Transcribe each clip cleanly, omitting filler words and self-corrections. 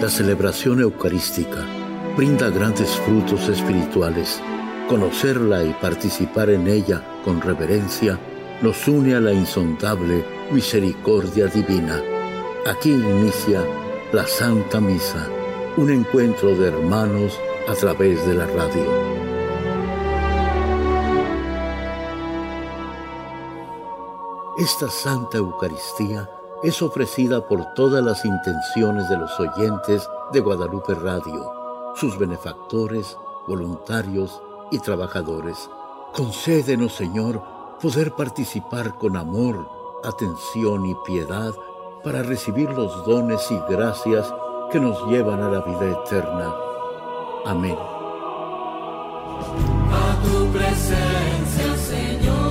La celebración eucarística brinda grandes frutos espirituales. Conocerla y participar en ella con reverencia nos une a la insondable misericordia divina. Aquí inicia la Santa Misa, un encuentro de hermanos a través de la radio. Esta Santa Eucaristía es ofrecida por todas las intenciones de los oyentes de Guadalupe Radio, sus benefactores, voluntarios y trabajadores. Concédenos, Señor, poder participar con amor, atención y piedad para recibir los dones y gracias que nos llevan a la vida eterna. Amén. A tu presencia, Señor.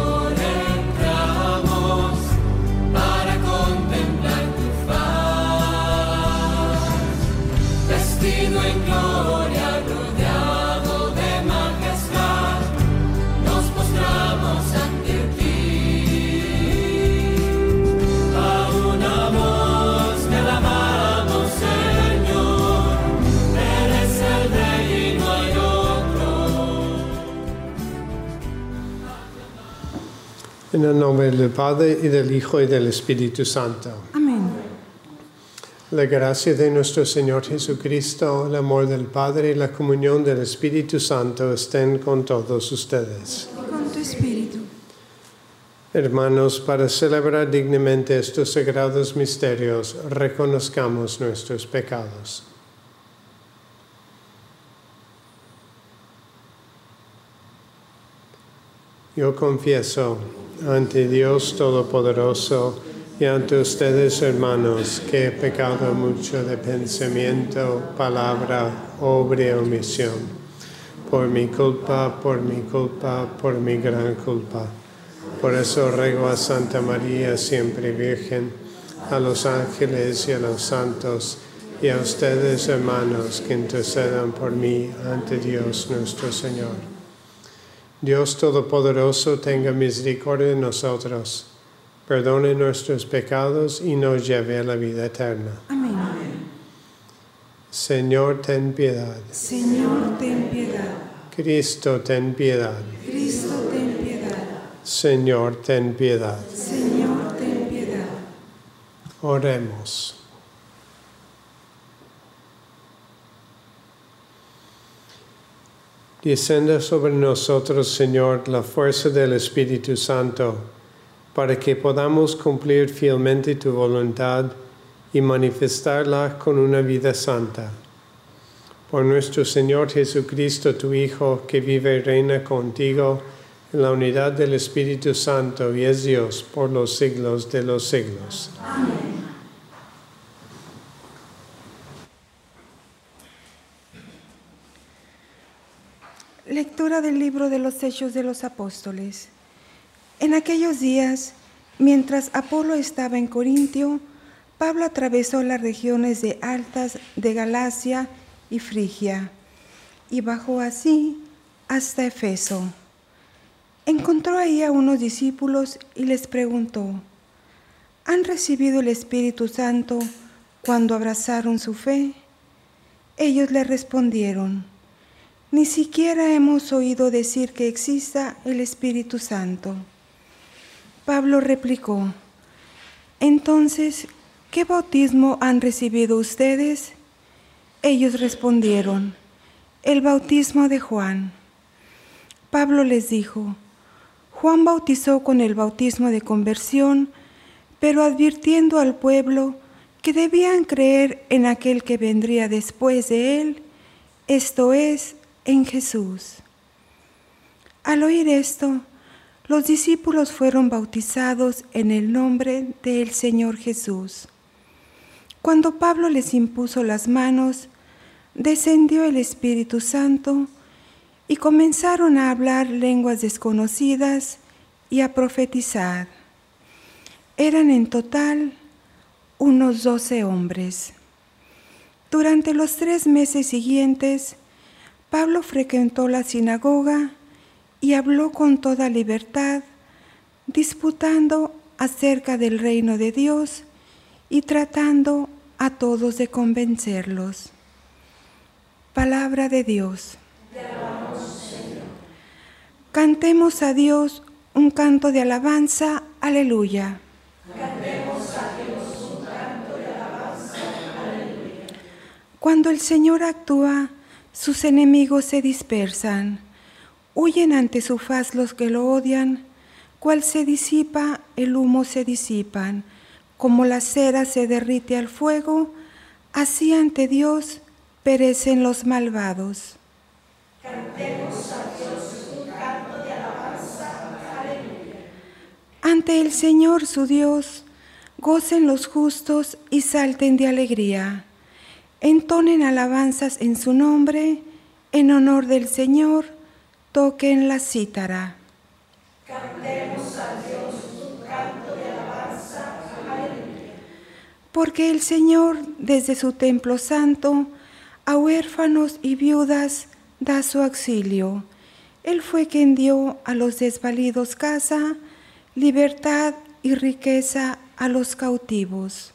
En gloria, rodeado de majestad, nos postramos ante ti. A una voz te alabamos, Señor, eres el Rey y no hay otro. En el nombre del Padre, y del Hijo, y del Espíritu Santo. Amén. La gracia de nuestro Señor Jesucristo, el amor del Padre y la comunión del Espíritu Santo estén con todos ustedes. Con tu Espíritu. Hermanos, para celebrar dignamente estos sagrados misterios, reconozcamos nuestros pecados. Yo confieso ante Dios Todopoderoso y ante ustedes, hermanos, que he pecado mucho de pensamiento, palabra, obra y omisión. Por mi culpa, por mi gran culpa. Por eso ruego a Santa María, siempre Virgen, a los ángeles y a los santos, y a ustedes, hermanos, que intercedan por mí ante Dios nuestro Señor. Dios Todopoderoso tenga misericordia de nosotros. Perdone nuestros pecados y nos lleve a la vida eterna. Amén. Señor, ten piedad. Señor, ten piedad. Cristo, ten piedad. Cristo, ten piedad. Señor, ten piedad. Señor, ten piedad. Oremos. Descienda sobre nosotros, Señor, la fuerza del Espíritu Santo, para que podamos cumplir fielmente tu voluntad y manifestarla con una vida santa. Por nuestro Señor Jesucristo, tu Hijo, que vive y reina contigo en la unidad del Espíritu Santo y es Dios por los siglos de los siglos. Amén. Lectura del libro de los Hechos de los Apóstoles. En aquellos días, mientras Apolo estaba en Corintio, Pablo atravesó las regiones de Altas de Galacia y Frigia, y bajó así hasta Éfeso. Encontró ahí a unos discípulos y les preguntó, ¿han recibido el Espíritu Santo cuando abrazaron su fe? Ellos le respondieron, ni siquiera hemos oído decir que exista el Espíritu Santo. Pablo replicó, entonces, ¿qué bautismo han recibido ustedes? Ellos respondieron, el bautismo de Juan. Pablo les dijo, Juan bautizó con el bautismo de conversión, pero advirtiendo al pueblo que debían creer en aquel que vendría después de él, esto es, en Jesús. Al oír esto, los discípulos fueron bautizados en el nombre del Señor Jesús. Cuando Pablo les impuso las manos, descendió el Espíritu Santo y comenzaron a hablar lenguas desconocidas y a profetizar. Eran en total unos 12 hombres. Durante los 3 meses siguientes, Pablo frecuentó la sinagoga y habló con toda libertad, disputando acerca del reino de Dios y tratando a todos de convencerlos. Palabra de Dios. Te alabamos, Señor. Cantemos a Dios un canto de alabanza. Aleluya. Cantemos a Dios un canto de alabanza. Aleluya. Cuando el Señor actúa, sus enemigos se dispersan. Huyen ante su faz los que lo odian. Cual se disipa, el humo se disipan. Como la cera se derrite al fuego, así ante Dios perecen los malvados. Cantemos a Dios un canto de alabanza. Aleluya. Ante el Señor su Dios, gocen los justos y salten de alegría. Entonen alabanzas en su nombre, en honor del Señor, toquen la cítara. Cantemos a Dios un canto de alabanza. Aleluya. Porque el Señor, desde su templo santo, a huérfanos y viudas da su auxilio. Él fue quien dio a los desvalidos casa, libertad y riqueza a los cautivos.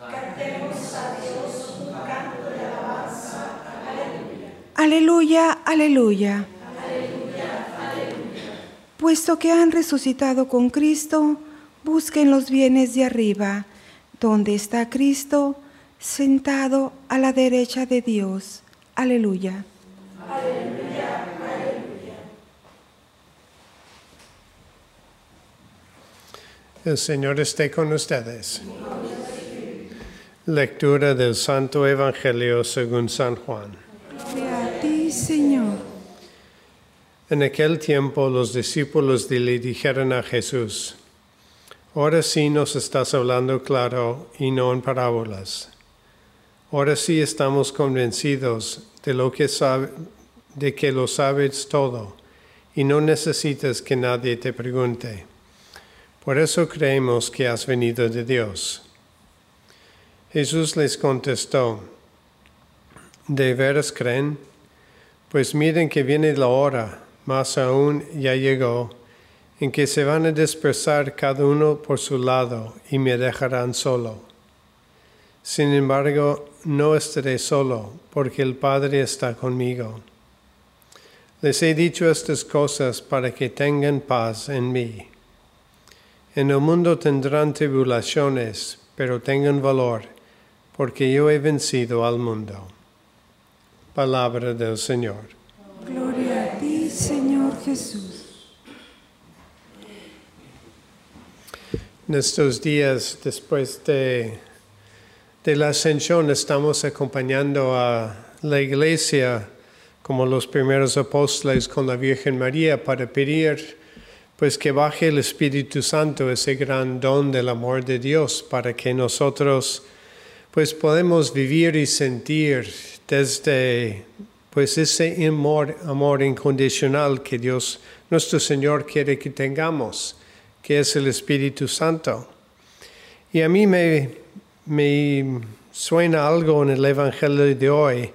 Cantemos a Dios un canto de alabanza. Aleluya. Aleluya, aleluya. Aleluya, aleluya. Puesto que han resucitado con Cristo, busquen los bienes de arriba, donde está Cristo, sentado a la derecha de Dios. Aleluya. Aleluya, aleluya. El Señor esté con ustedes. Lectura del Santo Evangelio según San Juan. Gloria a ti, Señor. En aquel tiempo los discípulos le dijeron a Jesús: ahora sí nos estás hablando claro y no en parábolas. Ahora sí estamos convencidos de que lo sabes todo y no necesitas que nadie te pregunte. Por eso creemos que has venido de Dios. Jesús les contestó: ¿de veras creen? Pues miren que viene la hora, más aún ya llegó, en que se van a dispersar cada uno por su lado y me dejarán solo. Sin embargo, no estaré solo, porque el Padre está conmigo. Les he dicho estas cosas para que tengan paz en mí. En el mundo tendrán tribulaciones, pero tengan valor, porque yo he vencido al mundo. Palabra del Señor. Gloria a ti, Señor Jesús. En estos días, después de la Ascensión, estamos acompañando a la Iglesia como los primeros apóstoles con la Virgen María para pedir pues que baje el Espíritu Santo, ese gran don del amor de Dios, para que nosotros pues podamos vivir y sentir desde pues ese amor incondicional que Dios nuestro Señor quiere que tengamos, que es el Espíritu Santo. Y a mí me suena algo en el Evangelio de hoy,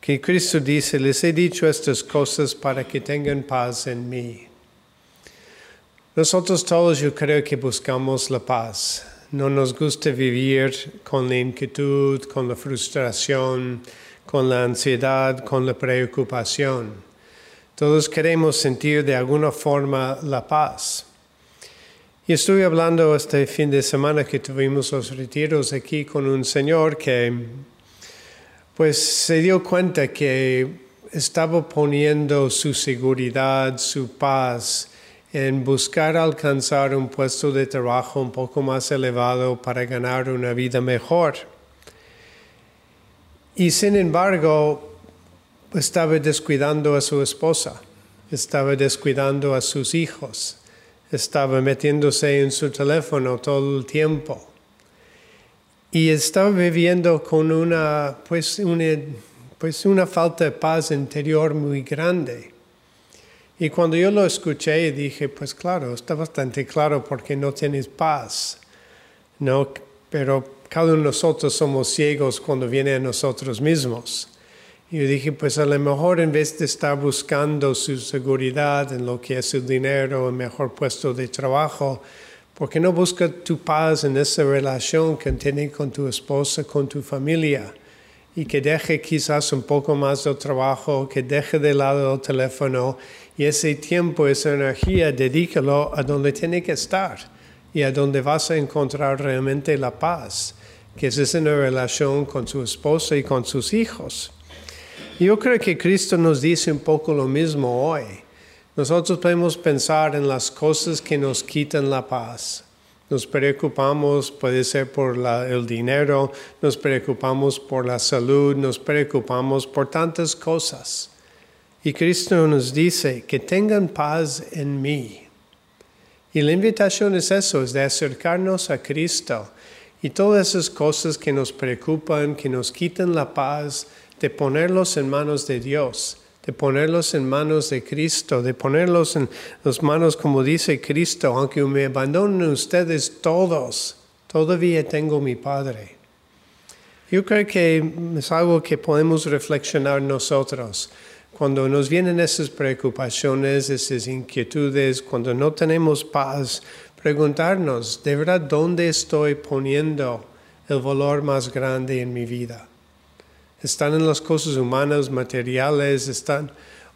que Cristo dice: les he dicho estas cosas para que tengan paz en mí. Nosotros todos, yo creo que buscamos la paz. No nos gusta vivir con la inquietud, con la frustración, con la ansiedad, con la preocupación. Todos queremos sentir de alguna forma la paz. Y estuve hablando este fin de semana que tuvimos los retiros aquí con un señor que pues se dio cuenta que estaba poniendo su seguridad, su paz en buscar alcanzar un puesto de trabajo un poco más elevado para ganar una vida mejor. Y sin embargo, estaba descuidando a su esposa, estaba descuidando a sus hijos. Estaba metiéndose en su teléfono todo el tiempo. Y estaba viviendo con una falta de paz interior muy grande. Y cuando yo lo escuché, dije, pues claro, está bastante claro porque no tienes paz, ¿no? Pero cada uno de nosotros somos ciegos cuando viene a nosotros mismos. Y yo dije, pues a lo mejor en vez de estar buscando su seguridad en lo que es su dinero, el mejor puesto de trabajo, ¿Por qué no buscas tu paz en esa relación que tienes con tu esposa, con tu familia? Y que deje quizás un poco más de trabajo, que deje de lado el teléfono. Y ese tiempo, esa energía, dedícalo a donde tiene que estar y a donde vas a encontrar realmente la paz, que es en la relación con su esposa y con sus hijos. Yo creo que Cristo nos dice un poco lo mismo hoy. Nosotros podemos pensar en las cosas que nos quitan la paz. Nos preocupamos, puede ser por el dinero, nos preocupamos por la salud, nos preocupamos por tantas cosas. Y Cristo nos dice que tengan paz en mí. Y la invitación es eso, es de acercarnos a Cristo. Y todas esas cosas que nos preocupan, que nos quitan la paz, de ponerlos en manos de Dios, de ponerlos en manos de Cristo, de ponerlos en las manos, como dice Cristo, aunque me abandonen ustedes todos, todavía tengo mi Padre. Yo creo que es algo que podemos reflexionar nosotros. Cuando nos vienen esas preocupaciones, esas inquietudes, cuando no tenemos paz, preguntarnos, de verdad, ¿dónde estoy poniendo el valor más grande en mi vida? ¿Están en las cosas humanas, materiales?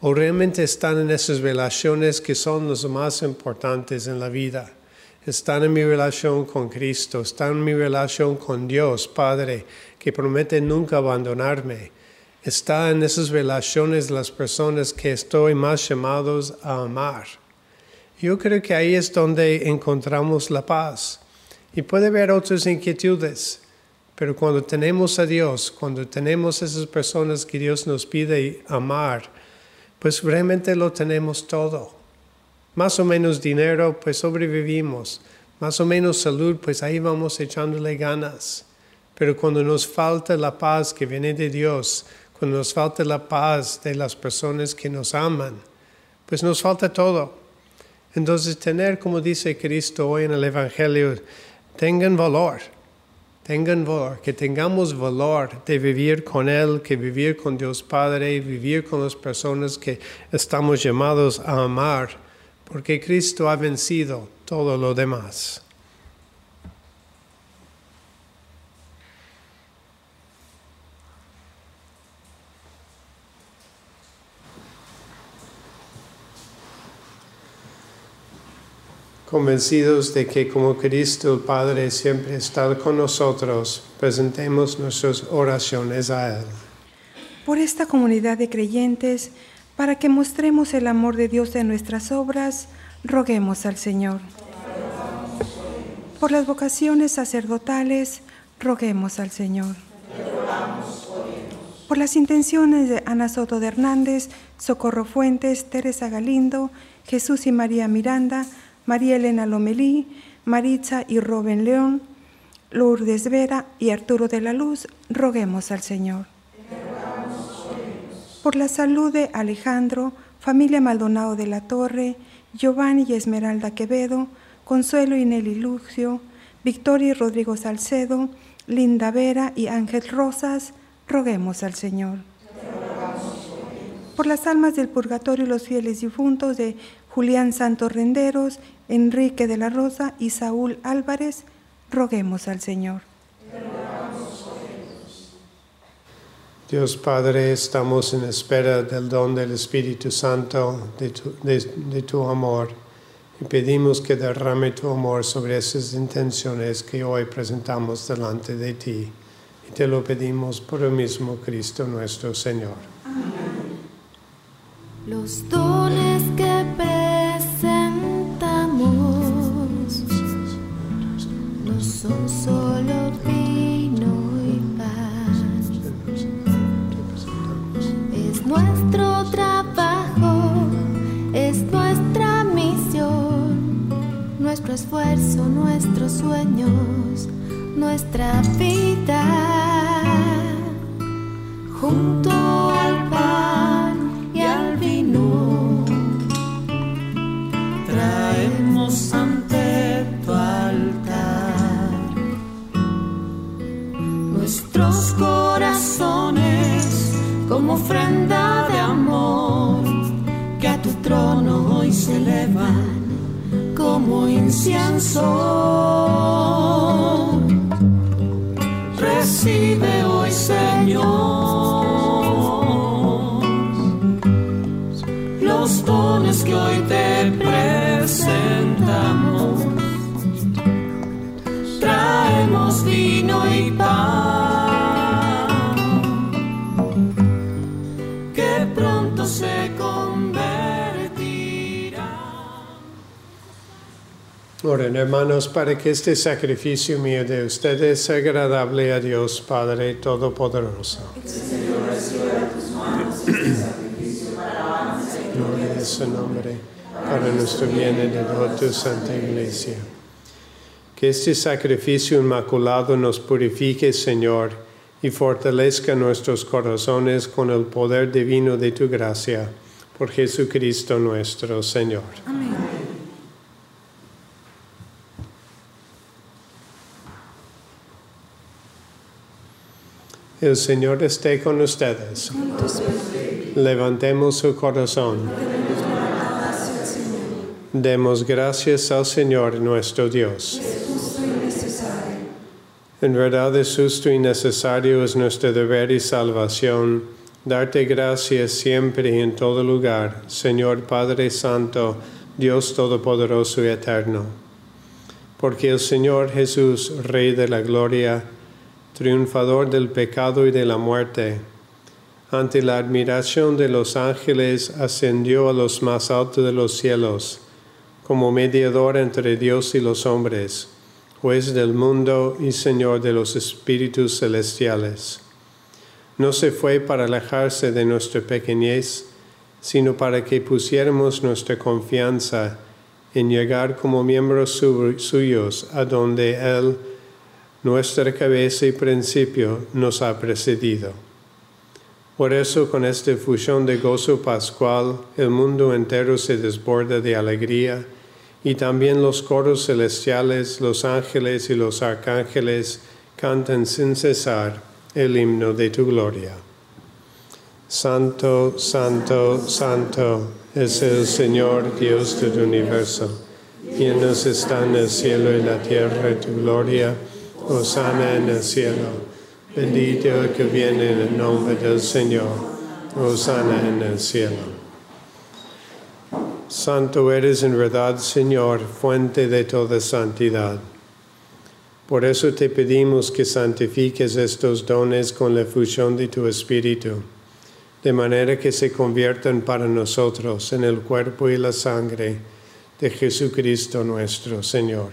¿O realmente están en esas relaciones que son las más importantes en la vida? ¿Están en mi relación con Cristo? ¿Están en mi relación con Dios, Padre, que promete nunca abandonarme? ¿Están en esas relaciones las personas que estoy más llamados a amar? Yo creo que ahí es donde encontramos la paz. Y puede haber otras inquietudes. Pero cuando tenemos a Dios, cuando tenemos esas personas que Dios nos pide amar, pues realmente lo tenemos todo. Más o menos dinero, pues sobrevivimos. Más o menos salud, pues ahí vamos echándole ganas. Pero cuando nos falta la paz que viene de Dios, cuando nos falta la paz de las personas que nos aman, pues nos falta todo. Entonces tener, como dice Cristo hoy en el Evangelio, tengan valor. Tengan valor, que tengamos valor de vivir con Él, que vivir con Dios Padre, vivir con las personas que estamos llamados a amar, porque Cristo ha vencido todo lo demás. Convencidos de que como Cristo el Padre siempre está con nosotros, presentemos nuestras oraciones a Él. Por esta comunidad de creyentes, para que mostremos el amor de Dios en nuestras obras, roguemos al Señor. Por las vocaciones sacerdotales, roguemos al Señor. Por las intenciones de Ana Soto de Hernández, Socorro Fuentes, Teresa Galindo, Jesús y María Miranda, María Elena Lomelí, Maritza y Robin León, Lourdes Vera y Arturo de la Luz, roguemos al Señor. Por la salud de Alejandro, familia Maldonado de la Torre, Giovanni y Esmeralda Quevedo, Consuelo y Nelly Lucio, Victoria y Rodrigo Salcedo, Linda Vera y Ángel Rosas, roguemos al Señor. Por las almas del purgatorio y los fieles difuntos de Julián Santos Renderos, Enrique de la Rosa y Saúl Álvarez, roguemos al Señor. Dios Padre, estamos en espera del don del Espíritu Santo, de tu amor, y pedimos que derrame tu amor sobre esas intenciones que hoy presentamos delante de ti. Y te lo pedimos por el mismo Cristo nuestro Señor. Amén. Los dones que presentamos no son solo vino y pan. Es nuestro trabajo, es nuestra misión, nuestro esfuerzo, nuestros sueños, nuestra vida. Junto al pan y al vino traemos ante tu altar nuestros corazones como ofrenda de amor que a tu trono hoy se elevan. como incienso. Recibe hoy, Señor, los dones que hoy te presentamos. Traemos vino y pan, que pronto se convertirá. Oren, hermanos, para que este sacrificio mío de ustedes sea agradable a Dios Padre Todopoderoso. El Señor reciba de tus manos este sacrificio para alabanza y gloria de su nombre, para nuestro bien y de toda tu santa Iglesia. Que este sacrificio inmaculado nos purifique, Señor, y fortalezca nuestros corazones con el poder divino de tu gracia. Por Jesucristo nuestro Señor. Amén. El Señor esté con ustedes. Levantemos su corazón. Demos gracias al Señor nuestro Dios. En verdad es justo y necesario, es nuestro deber y salvación, darte gracias siempre y en todo lugar, Señor Padre Santo, Dios Todopoderoso y Eterno. Porque el Señor Jesús, Rey de la Gloria, triunfador del pecado y de la muerte, ante la admiración de los ángeles, ascendió a los más altos de los cielos, como mediador entre Dios y los hombres, juez del mundo y Señor de los espíritus celestiales. No se fue para alejarse de nuestra pequeñez, sino para que pusiéramos nuestra confianza en llegar como miembros suyos a donde Él, nuestra cabeza y principio, nos ha precedido. Por eso, con esta efusión de gozo pascual, el mundo entero se desborda de alegría, y también los coros celestiales, los ángeles y los arcángeles cantan sin cesar el himno de tu gloria. Santo, santo, santo es el Señor Dios del universo. Llenos están el cielo y la tierra de tu gloria. Hosana en el cielo. Bendito el que viene en el nombre del Señor. Hosana en el cielo. Santo eres en verdad, Señor, fuente de toda santidad. Por eso te pedimos que santifiques estos dones con la efusión de tu Espíritu, de manera que se conviertan para nosotros en el cuerpo y la sangre de Jesucristo nuestro Señor,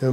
Del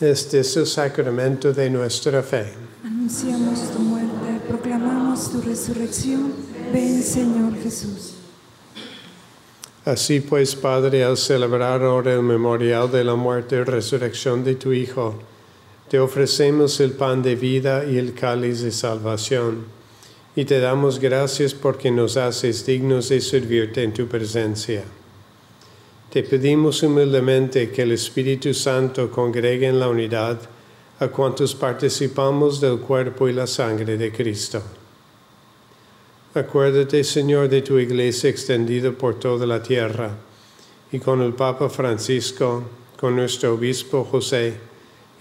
Este es el sacramento de nuestra fe. Anunciamos tu muerte, proclamamos danos tu resurrección. Ven, Señor Jesús. Así pues, Padre, al celebrar ahora el memorial de la muerte y resurrección de tu Hijo, te ofrecemos el pan de vida y el cáliz de salvación, y te damos gracias porque nos haces dignos de servirte en tu presencia. Te pedimos humildemente que el Espíritu Santo congregue en la unidad a cuantos participamos del cuerpo y la sangre de Cristo. Acuérdate, Señor, de tu Iglesia extendida por toda la tierra, y con el Papa Francisco, con nuestro Obispo José,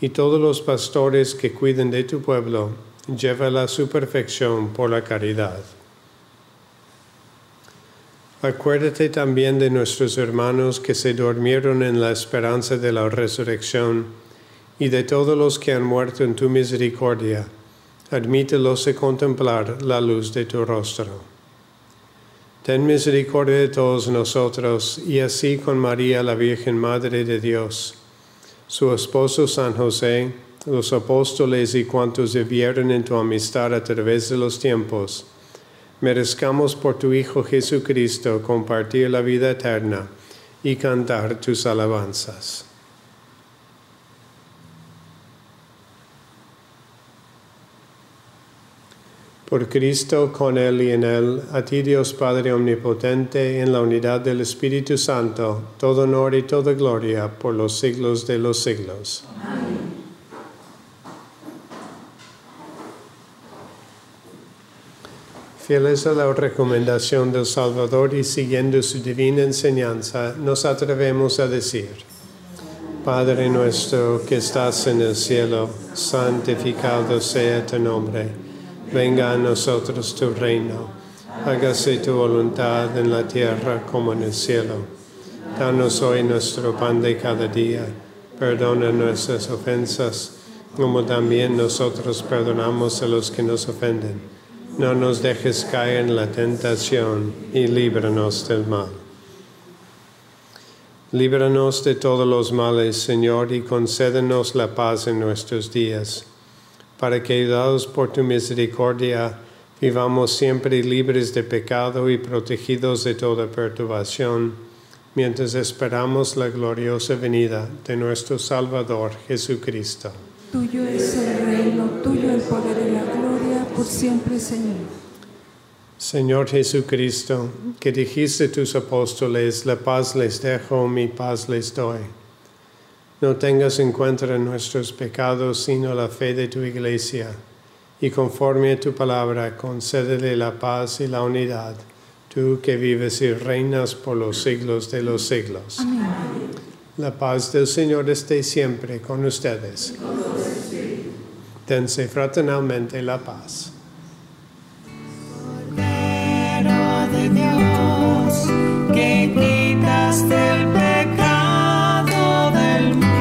y todos los pastores que cuiden de tu pueblo, llévala a su perfección por la caridad. Acuérdate también de nuestros hermanos que se durmieron en la esperanza de la resurrección, y de todos los que han muerto en tu misericordia. Admítelos a contemplar la luz de tu rostro. Ten misericordia de todos nosotros, y así con María, la Virgen Madre de Dios, su esposo San José, los apóstoles y cuantos vivieron en tu amistad a través de los tiempos, merezcamos por tu Hijo Jesucristo compartir la vida eterna y cantar tus alabanzas. Por Cristo, con Él y en Él, a ti Dios Padre Omnipotente, en la unidad del Espíritu Santo, todo honor y toda gloria por los siglos de los siglos. Amén. Fieles a la recomendación del Salvador y siguiendo su divina enseñanza, nos atrevemos a decir: Padre nuestro que estás en el cielo, santificado sea tu nombre. Venga a nosotros tu reino, hágase tu voluntad en la tierra como en el cielo. Danos hoy nuestro pan de cada día, perdona nuestras ofensas, como también nosotros perdonamos a los que nos ofenden. No nos dejes caer en la tentación y líbranos del mal. Líbranos de todos los males, Señor, y concédenos la paz en nuestros días, para que, ayudados por tu misericordia, vivamos siempre libres de pecado y protegidos de toda perturbación, mientras esperamos la gloriosa venida de nuestro Salvador Jesucristo. Tuyo es el reino, tuyo el poder y la gloria, por siempre, Señor. Señor Jesucristo, que dijiste a tus apóstoles, la paz les dejo, mi paz les doy. No tengas en cuenta nuestros pecados, sino la fe de tu Iglesia, y conforme a tu palabra, concédele la paz y la unidad, tú que vives y reinas por los siglos de los siglos. Amén. La paz del Señor esté siempre con ustedes. Dense fraternalmente la paz. Cordero de Dios, que quitas del pecado del mundo.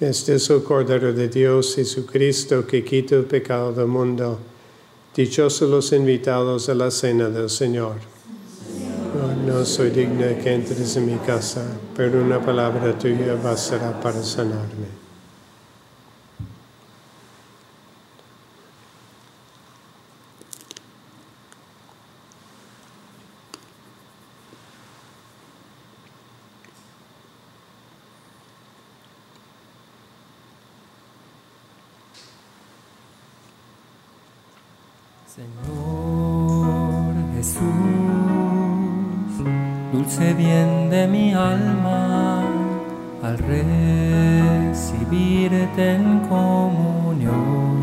Este es el Cordero de Dios, Jesucristo, que quita el pecado del mundo. Dichosos los invitados a la cena del Señor. No soy digno de que entres en mi casa, pero una palabra tuya bastará para sanarme. Señor Jesús, dulce bien de mi alma, al recibirte en comunión.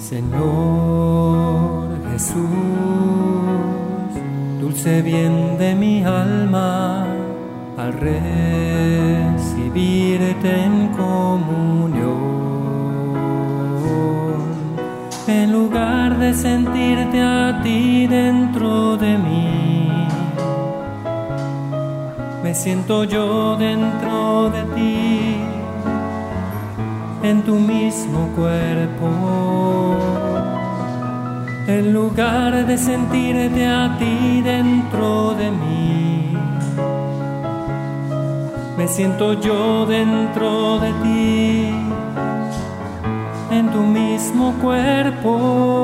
Señor Jesús, dulce bien de mi alma, al recibirte en comunión. dejar de sentirte a ti dentro de mí. Me siento yo dentro de ti, en tu mismo cuerpo. En lugar de sentirte a ti dentro de mí, me siento yo dentro de ti, en tu mismo cuerpo.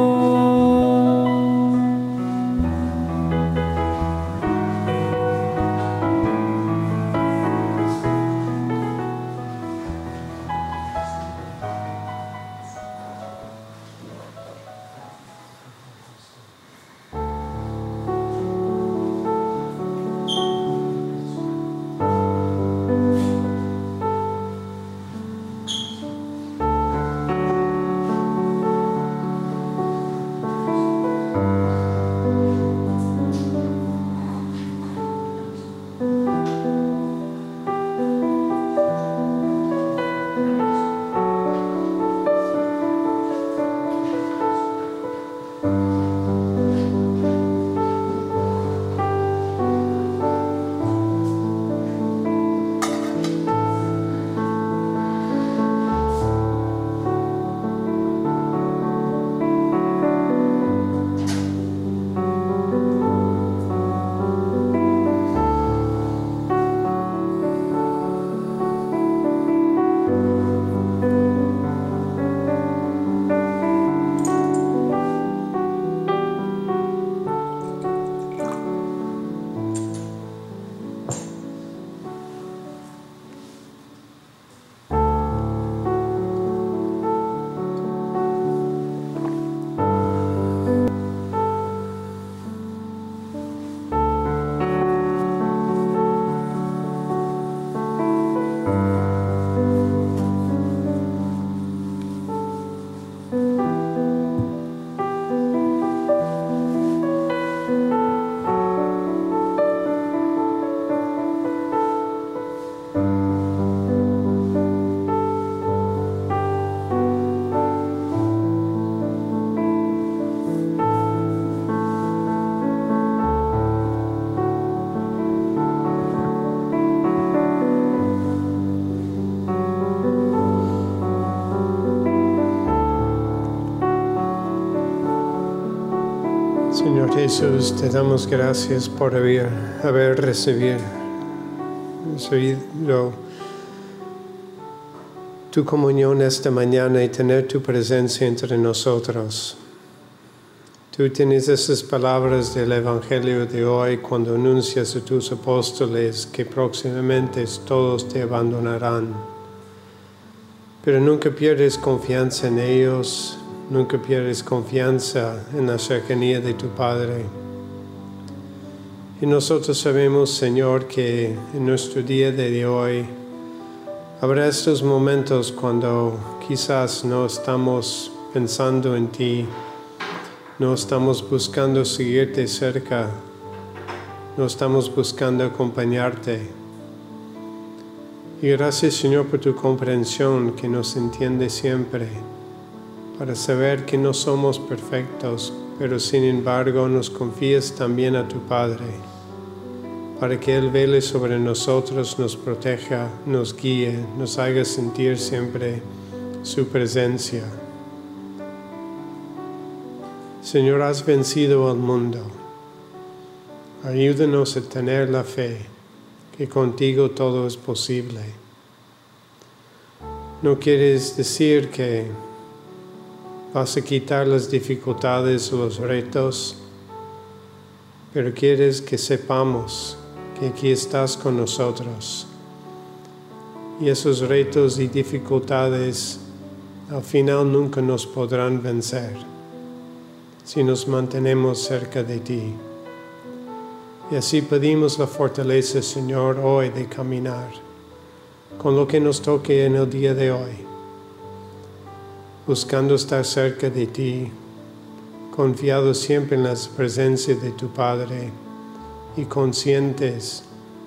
Señor Jesús, te damos gracias por haber recibido tu comunión esta mañana y tener tu presencia entre nosotros. Tú tienes esas palabras del Evangelio de hoy cuando anuncias a tus apóstoles que próximamente todos te abandonarán. Pero nunca pierdes confianza en ellos. Nunca pierdes confianza en la cercanía de tu Padre. Y nosotros sabemos, Señor, que en nuestro día de hoy habrá estos momentos cuando quizás no estamos pensando en ti, no estamos buscando seguirte cerca, no estamos buscando acompañarte. Y gracias, Señor, por tu comprensión que nos entiende siempre, para saber que no somos perfectos, pero sin embargo nos confías también a tu Padre, para que Él vele sobre nosotros, nos proteja, nos guíe, nos haga sentir siempre su presencia. Señor, has vencido al mundo. Ayúdanos a tener la fe, que contigo todo es posible. No quieres decir que vas a quitar las dificultades, los retos, pero quieres que sepamos que aquí estás con nosotros. Y esos retos y dificultades al final nunca nos podrán vencer si nos mantenemos cerca de ti. Y así pedimos la fortaleza, Señor, hoy de caminar con lo que nos toque en el día de hoy, buscando estar cerca de ti, confiado siempre en la presencia de tu Padre y conscientes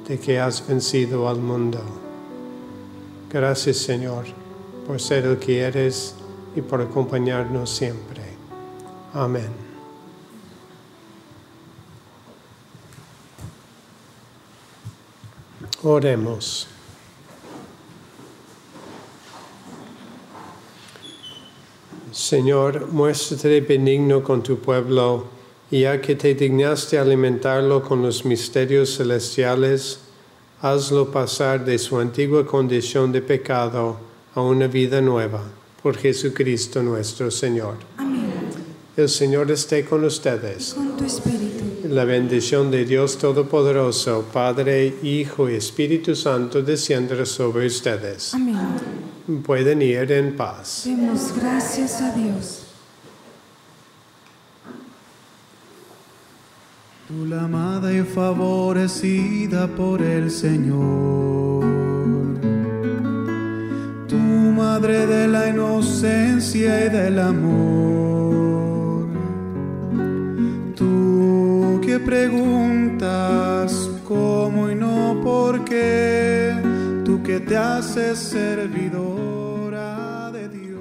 de que has vencido al mundo. Gracias, Señor, por ser el que eres y por acompañarnos siempre. Amén. Oremos. Señor, muéstrate benigno con tu pueblo, y ya que te dignaste alimentarlo con los misterios celestiales, hazlo pasar de su antigua condición de pecado a una vida nueva, por Jesucristo nuestro Señor. Amén. El Señor esté con ustedes. Y con tu espíritu. La bendición de Dios Todopoderoso, Padre, Hijo y Espíritu Santo, descienda sobre ustedes. Amén. Pueden ir en paz. Demos gracias a Dios. Tú, la amada y favorecida por el Señor, tu madre de la inocencia y del amor, tú que preguntas cómo y no por qué, tú que te haces servidora de Dios.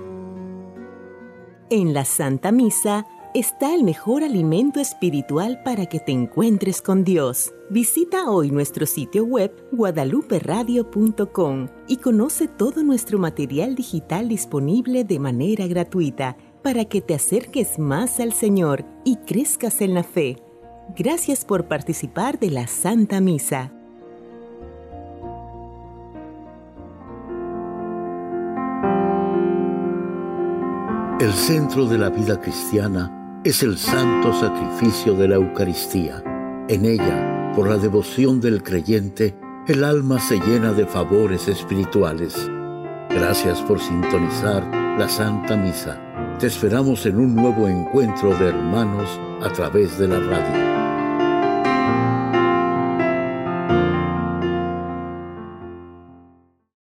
En la Santa Misa está el mejor alimento espiritual para que te encuentres con Dios. Visita hoy nuestro sitio web guadaluperadio.com y conoce todo nuestro material digital disponible de manera gratuita para que te acerques más al Señor y crezcas en la fe. Gracias por participar de la Santa Misa. El centro de la vida cristiana es el santo sacrificio de la Eucaristía. En ella, por la devoción del creyente, el alma se llena de favores espirituales. Gracias por sintonizar la Santa Misa. Te esperamos en un nuevo encuentro de hermanos a través de la radio.